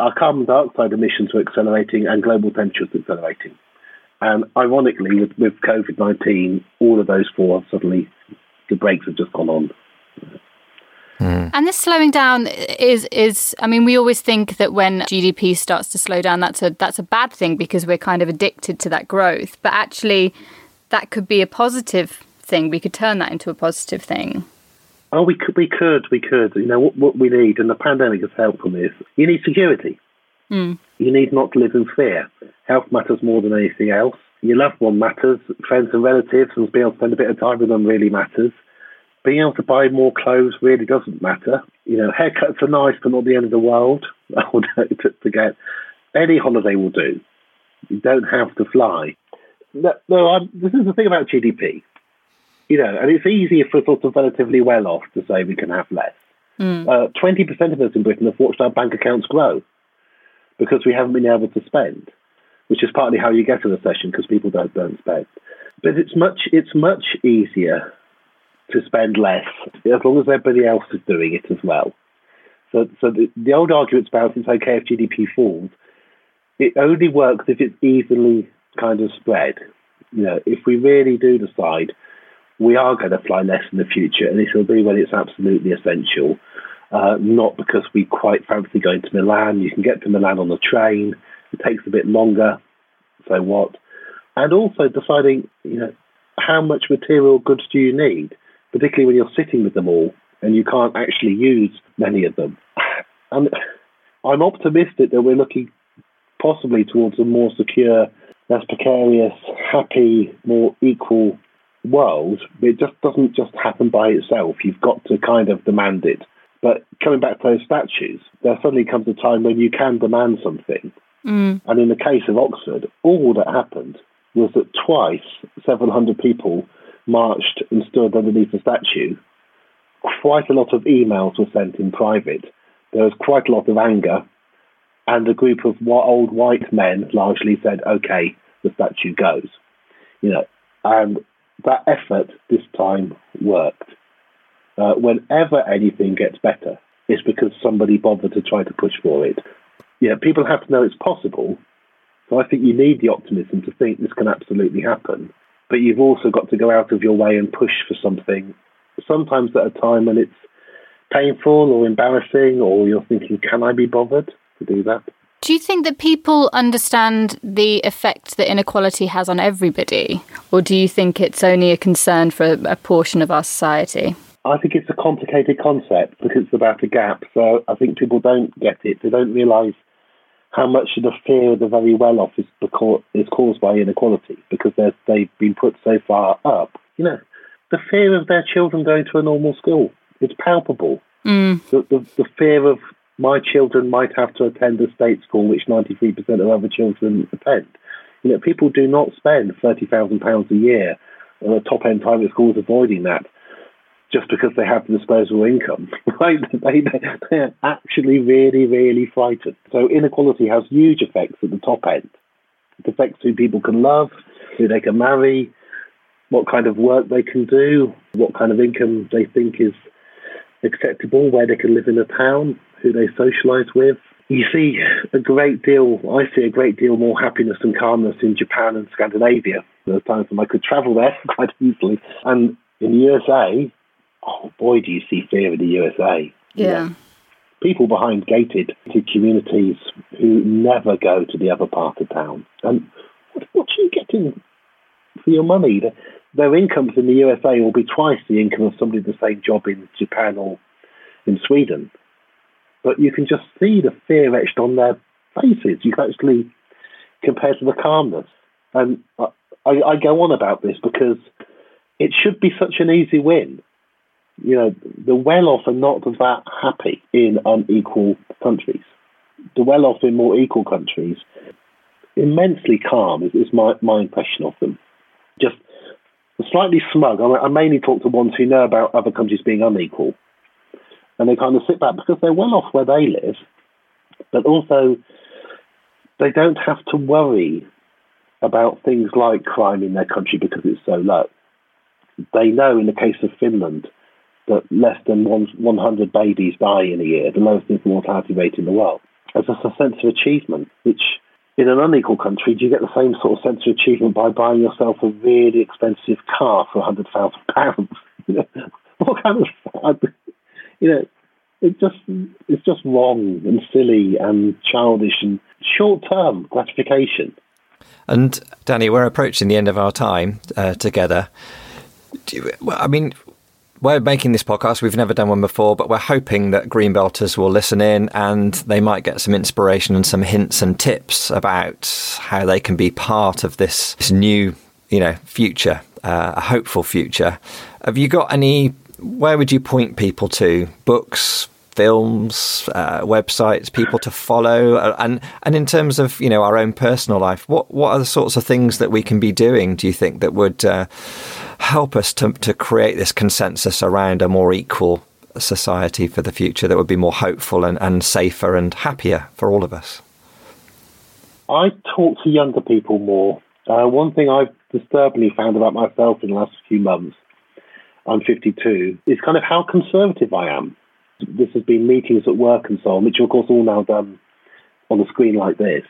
Our carbon dioxide emissions were accelerating, and global temperatures accelerating. And ironically, with COVID-19, all of those four, suddenly the brakes have just gone on. Mm. And this slowing down is, we always think that when GDP starts to slow down, that's a bad thing because we're kind of addicted to that growth. But actually, that could be a positive thing, we could turn that into a positive thing. Oh, we could. You know, what we need, and the pandemic has helped on this, you need security. Mm. You need not to live in fear. Health matters more than anything else. Your loved one matters. Friends and relatives, and being able to spend a bit of time with them really matters. Being able to buy more clothes really doesn't matter. You know, haircuts are nice, but not the end of the world. To get any holiday will do. You don't have to fly. No, this is the thing about GDP. You know, and it's easier for sort of relatively well off to say we can have less. 20% of us in Britain have watched our bank accounts grow because we haven't been able to spend, which is partly how you get a recession, because people don't spend. But it's much easier to spend less as long as everybody else is doing it as well. So the old arguments about it's okay if GDP falls, it only works if it's evenly kind of spread. You know, if we really do decide we are going to fly less in the future, and it'll be when it's absolutely essential, not because we quite fancy going to Milan. You can get to Milan on the train. It takes a bit longer. So what? And also deciding, you know, how much material goods do you need, particularly when you're sitting with them all and you can't actually use many of them. And I'm optimistic that we're looking possibly towards a more secure, less precarious, happy, more equal world. It just doesn't just happen by itself. You've got to kind of demand it. But coming back to those statues, there suddenly comes a time when you can demand something. Mm. And in the case of Oxford, all that happened was that twice 700 people marched and stood underneath the statue. Quite a lot of emails were sent in private. There was quite a lot of anger. And a group of old white men largely said, OK, the statue goes. You know, and that effort this time worked. Whenever anything gets better, it's because somebody bothered to try to push for it. You know, people have to know it's possible. So I think you need the optimism to think this can absolutely happen. But you've also got to go out of your way and push for something, sometimes at a time when it's painful or embarrassing, or you're thinking, can I be bothered to do that? Do you think that people understand the effect that inequality has on everybody? Or do you think it's only a concern for a portion of our society? I think it's a complicated concept because it's about a gap. So I think people don't get it. They don't realise how much of the fear of the very well-off is caused by inequality because they've been put so far up. You know, the fear of their children going to a normal school, it's palpable. Mm. The fear of my children might have to attend a state school which 93% of other children attend. You know, people do not spend £30,000 a year on a top-end private schools avoiding that just because they have the disposable income. Right? They are actually really, really frightened. So inequality has huge effects at the top end. It affects who people can love, who they can marry, what kind of work they can do, what kind of income they think is acceptable, where they can live in a town, who they socialise with. I see a great deal more happiness and calmness in Japan and Scandinavia. There are times when I could travel there quite easily. And in the USA, oh boy, do you see fear in the USA. Yeah. You know, people behind gated communities who never go to the other part of town. And what are you getting for your money? Their incomes in the USA will be twice the income of somebody with the same job in Japan or in Sweden. But you can just see the fear etched on their faces. You can actually compare to the calmness. And I go on about this because it should be such an easy win. You know, the well-off are not that happy in unequal countries. The well-off in more equal countries, immensely calm is my impression of them. Just slightly smug. I mainly talk to ones who know about other countries being unequal. And they kind of sit back because they're well off where they live, but also they don't have to worry about things like crime in their country because it's so low. They know in the case of Finland that less than 100 babies die in a year, the lowest infant mortality rate in the world. It's just a sense of achievement, which in an unequal country, do you get the same sort of sense of achievement by buying yourself a really expensive car for £100,000? You know, what kind of... You know, it's just wrong and silly and childish and short-term gratification. And Danny, we're approaching the end of our time together. Well, I mean, we're making this podcast. We've never done one before, but we're hoping that Greenbelters will listen in and they might get some inspiration and some hints and tips about how they can be part of this new, future, a hopeful future. Have you got any? Where would you point people to? Books, films, websites, people to follow, and in terms of our own personal life, what are the sorts of things that we can be doing, do you think, that would help us to create this consensus around a more equal society for the future that would be more hopeful and safer and happier for all of us? I talk to younger people more. One thing I've disturbingly found about myself in the last few months, I'm 52, is kind of how conservative I am. This has been meetings at work and so on, which are, of course, all now done on a screen like this.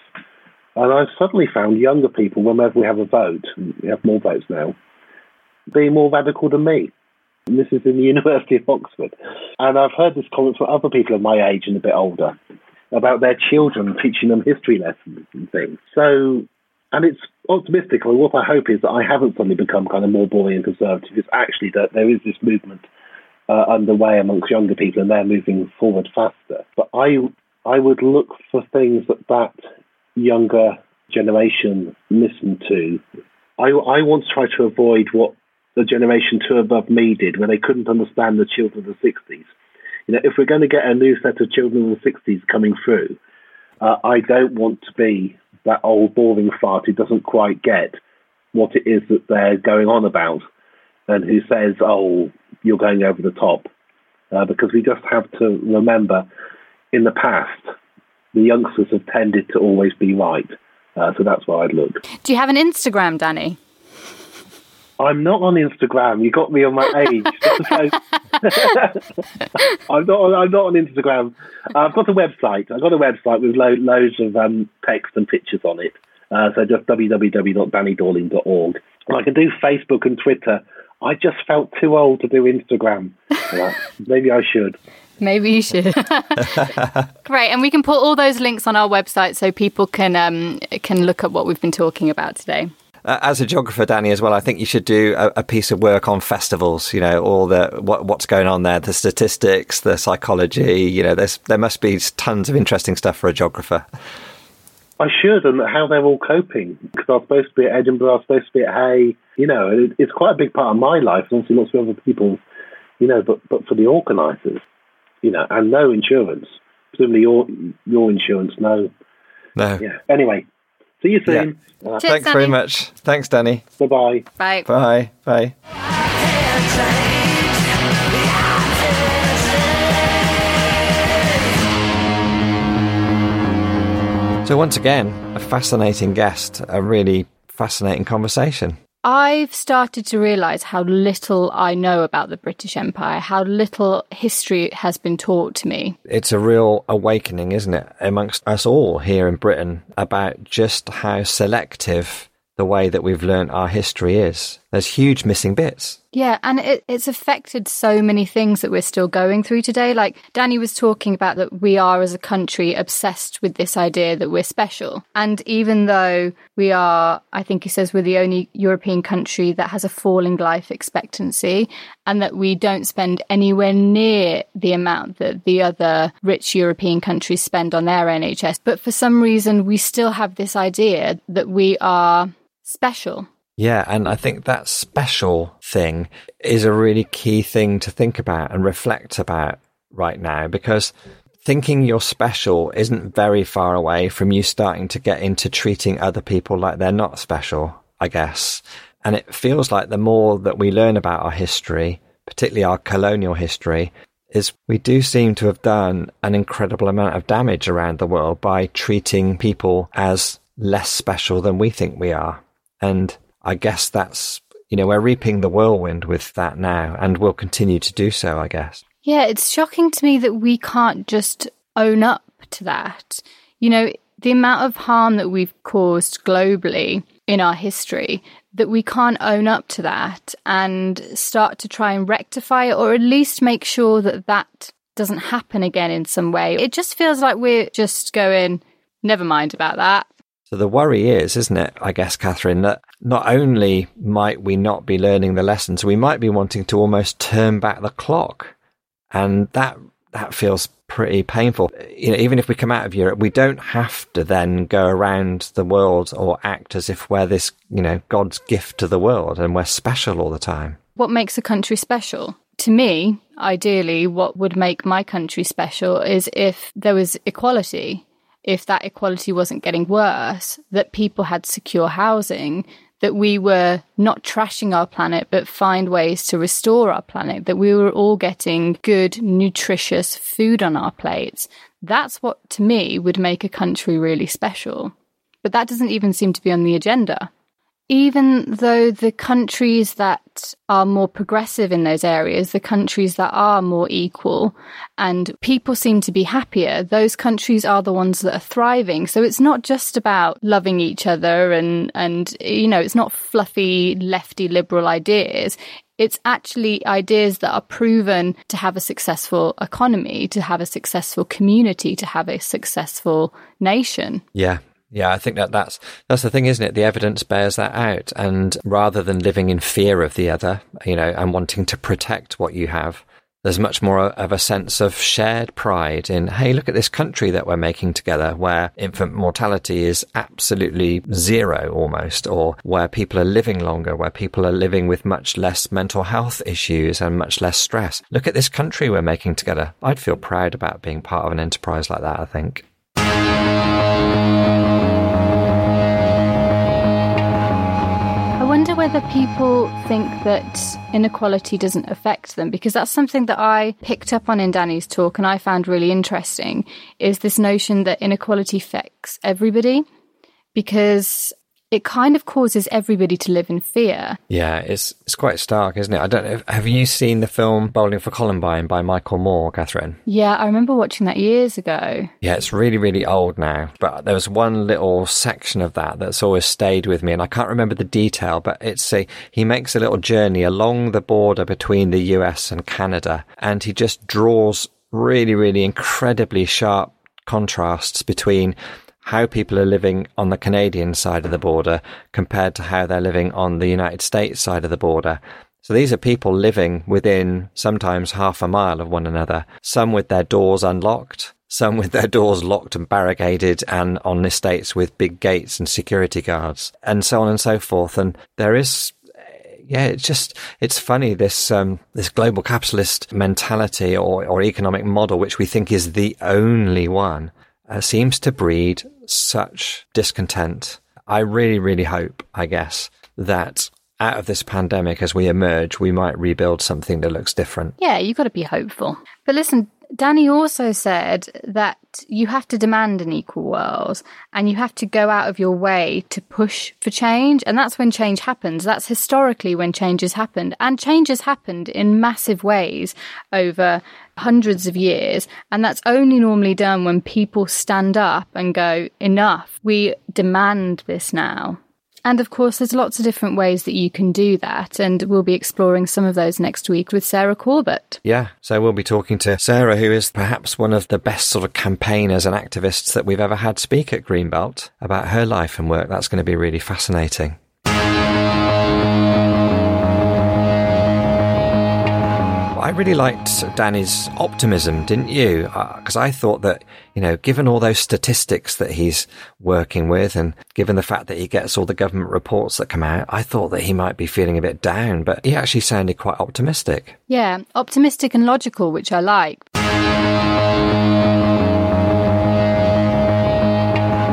And I've suddenly found younger people, whenever we have a vote, and we have more votes now, being more radical than me. And this is in the University of Oxford. And I've heard this comment from other people of my age and a bit older about their children teaching them history lessons and things. So, and it's optimistic. I mean, what I hope is that I haven't suddenly become kind of more boring and conservative. It's actually that there is this movement underway amongst younger people, and they're moving forward faster. But I would look for things that younger generation listen to. I once tried to avoid what the generation two above me did, where they couldn't understand the children of the 60s. If we're going to get a new set of children of the 60s coming through, I don't want to be that old boring fart who doesn't quite get what it is that they're going on about, and who says, oh, you're going over the top, because we just have to remember, in the past, the youngsters have tended to always be right. So that's where I'd look. Do you have an Instagram, Danny? I'm not on Instagram. You got me on my age. I'm not on Instagram. I've got a website with loads of text and pictures on it. So just www.dannydorling.org. And I can do Facebook and Twitter. I just felt too old to do Instagram. Maybe I should. Maybe you should. Great. And we can put all those links on our website so people can look at what we've been talking about today. As a geographer, Danny, as well, I think you should do a piece of work on festivals, all the what's going on there, the statistics, the psychology, there must be tons of interesting stuff for a geographer. I should, and how they're all coping, because I was supposed to be at Edinburgh, I was supposed to be at Hay, and it's quite a big part of my life, and obviously lots of other people's, but for the organisers, and no insurance, presumably your insurance, no. Yeah. Anyway, see you soon. Yeah. Cheers, thanks, Danny. Very much. Thanks, Danny. Bye-bye. Bye. Bye. Bye. Bye. So once again, a fascinating guest, a really fascinating conversation. I've started to realise how little I know about the British Empire, how little history has been taught to me. It's a real awakening, isn't it, amongst us all here in Britain, about just how selective the way that we've learnt our history is. There's huge missing bits. Yeah, and it's affected so many things that we're still going through today. Like Danny was talking about that we are, as a country, obsessed with this idea that we're special. And even though we are, I think he says, we're the only European country that has a falling life expectancy, and that we don't spend anywhere near the amount that the other rich European countries spend on their NHS. But for some reason, we still have this idea that we are special. Yeah, and I think that special thing is a really key thing to think about and reflect about right now, because thinking you're special isn't very far away from you starting to get into treating other people like they're not special, I guess. And it feels like the more that we learn about our history, particularly our colonial history, is we do seem to have done an incredible amount of damage around the world by treating people as less special than we think we are. And I guess that's, we're reaping the whirlwind with that now, and we'll continue to do so, I guess. Yeah, it's shocking to me that we can't just own up to that. The amount of harm that we've caused globally in our history, that we can't own up to that and start to try and rectify it, or at least make sure that doesn't happen again in some way. It just feels like we're just going, never mind about that. So the worry is, isn't it, I guess, Catherine, that not only might we not be learning the lessons, we might be wanting to almost turn back the clock. And that feels pretty painful. You know, even if we come out of Europe, we don't have to then go around the world or act as if we're this, you know, God's gift to the world and we're special all the time. What makes a country special? To me, ideally, what would make my country special is if there was equality, if that equality wasn't getting worse, that people had secure housing, that we were not trashing our planet, but find ways to restore our planet, that we were all getting good, nutritious food on our plates. That's what, to me, would make a country really special. But that doesn't even seem to be on the agenda. Even though the countries that are more progressive in those areas, the countries that are more equal and people seem to be happier, those countries are the ones that are thriving. So it's not just about loving each other and you know, it's not fluffy, lefty, liberal ideas. It's actually ideas that are proven to have a successful economy, to have a successful community, to have a successful nation. Yeah. Yeah, I think that's the thing, isn't it? The evidence bears that out. And rather than living in fear of the other, you know, and wanting to protect what you have, there's much more of a sense of shared pride in, hey, look at this country that we're making together where infant mortality is absolutely zero almost, or where people are living longer, where people are living with much less mental health issues and much less stress. Look at this country we're making together. I'd feel proud about being part of an enterprise like that, I think. I wonder whether people think that inequality doesn't affect them, because that's something that I picked up on in Danny's talk and I found really interesting, is this notion that inequality affects everybody, because it kind of causes everybody to live in fear. Yeah, it's quite stark, isn't it? I don't know. Have you seen the film Bowling for Columbine by Michael Moore, Catherine? Yeah, I remember watching that years ago. Yeah, it's really, really old now. But there was one little section of that that's always stayed with me. And I can't remember the detail, but it's he makes a little journey along the border between the US and Canada. And he just draws really, really incredibly sharp contrasts between how people are living on the Canadian side of the border compared to how they're living on the United States side of the border. So these are people living within sometimes half a mile of one another, some with their doors unlocked, some with their doors locked and barricaded and on estates with big gates and security guards and so on and so forth. And there is... yeah, it's funny, this global capitalist mentality or economic model, which we think is the only one, seems to breed such discontent. I really, really hope, I guess, that out of this pandemic, as we emerge, we might rebuild something that looks different. Yeah, you've got to be hopeful. But listen, Danny also said that you have to demand an equal world and you have to go out of your way to push for change. And that's when change happens. That's historically when change has happened. And change has happened in massive ways over hundreds of years. And that's only normally done when people stand up and go, enough, we demand this now. And of course, there's lots of different ways that you can do that. And we'll be exploring some of those next week with Sarah Corbett. Yeah. So we'll be talking to Sarah, who is perhaps one of the best sort of campaigners and activists that we've ever had speak at Greenbelt, about her life and work. That's going to be really fascinating. I really liked Danny's optimism, didn't you? Because I thought that, you know, given all those statistics that he's working with and given the fact that he gets all the government reports that come out, I thought that he might be feeling a bit down, but he actually sounded quite optimistic. Yeah, optimistic and logical, which I like.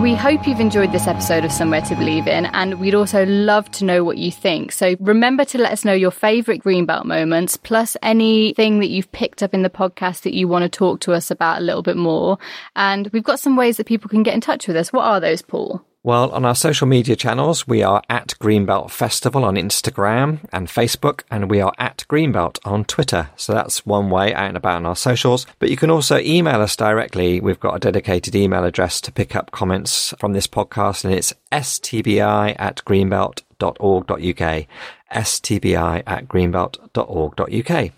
We hope you've enjoyed this episode of Somewhere to Believe In, and we'd also love to know what you think. So remember to let us know your favourite Greenbelt moments, plus anything that you've picked up in the podcast that you want to talk to us about a little bit more. And we've got some ways that people can get in touch with us. What are those, Paul? Well, on our social media channels, we are at Greenbelt Festival on Instagram and Facebook, and we are at Greenbelt on Twitter. So that's one way out and about on our socials. But you can also email us directly. We've got a dedicated email address to pick up comments from this podcast, and it's stbi@greenbelt.org.uk. stbi@greenbelt.org.uk.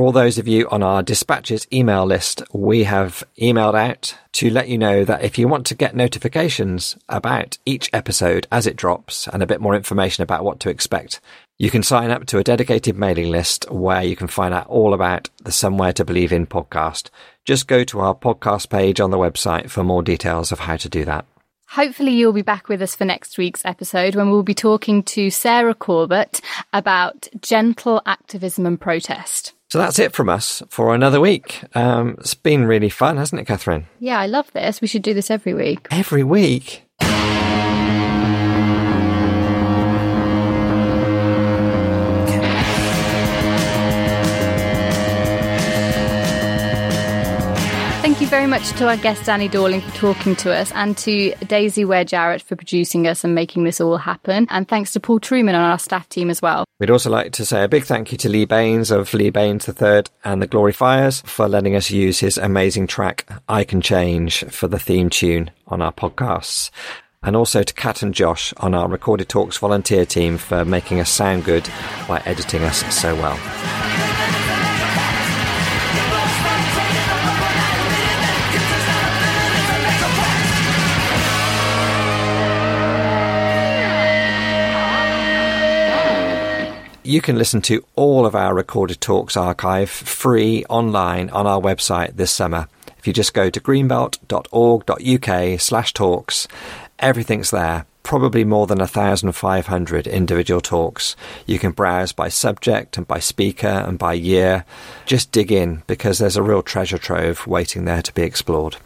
For all those of you on our Dispatches email list, we have emailed out to let you know that if you want to get notifications about each episode as it drops and a bit more information about what to expect, you can sign up to a dedicated mailing list where you can find out all about the Somewhere to Believe In podcast. Just go to our podcast page on the website for more details of how to do that. Hopefully you'll be back with us for next week's episode when we'll be talking to Sarah Corbett about gentle activism and protest. So that's it from us for another week. It's been really fun, hasn't it, Catherine? Yeah, I love this. We should do this every week. Every week? Thank you very much to our guest Danny Dorling for talking to us, and to Daisy Ware-Jarrett for producing us and making this all happen. And thanks to Paul Truman on our staff team as well. We'd also like to say a big thank you to Lee Baines of Lee Baines III and The Glory Fires for letting us use his amazing track I Can Change for the theme tune on our podcasts. And also to Kat and Josh on our Recorded Talks volunteer team for making us sound good by editing us so well. You can listen to all of our Recorded Talks archive free online on our website this summer. If you just go to greenbelt.org.uk/talks, everything's there. Probably more than 1,500 individual talks. You can browse by subject and by speaker and by year. Just dig in, because there's a real treasure trove waiting there to be explored.